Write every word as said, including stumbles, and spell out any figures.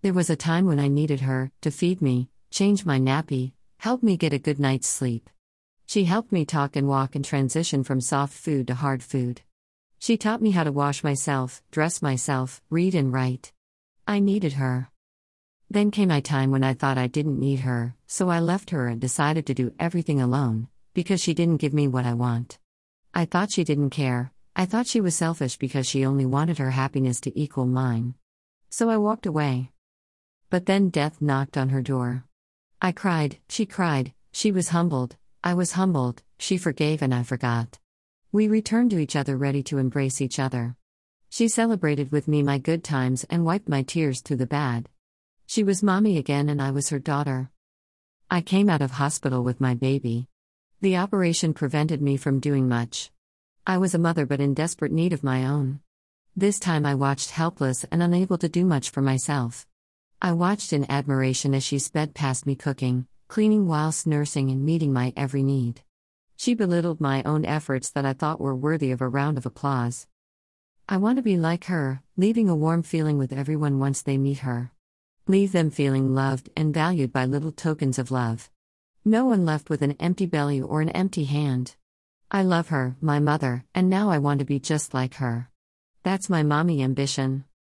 There was a time when I needed her to feed me, change my nappy, help me get a good night's sleep. She helped me talk and walk and transition from soft food to hard food. She taught me how to wash myself, dress myself, read and write. I needed her. Then came a time when I thought I didn't need her, so I left her and decided to do everything alone, because she didn't give me what I want. I thought she didn't care, I thought she was selfish because she only wanted her happiness to equal mine. So I walked away. But then death knocked on her door. I cried, she cried, she was humbled, I was humbled, she forgave and I forgot. We returned to each other ready to embrace each other. She celebrated with me my good times and wiped my tears through the bad. She was mommy again and I was her daughter. I came out of hospital with my baby. The operation prevented me from doing much. I was a mother but in desperate need of my own. This time I watched helpless and unable to do much for myself. I watched in admiration as she sped past me cooking, cleaning whilst nursing and meeting my every need. She belittled my own efforts that I thought were worthy of a round of applause. I want to be like her, leaving a warm feeling with everyone once they meet her. Leave them feeling loved and valued by little tokens of love. No one left with an empty belly or an empty hand. I love her, my mother, and now I want to be just like her. That's my mommy ambition.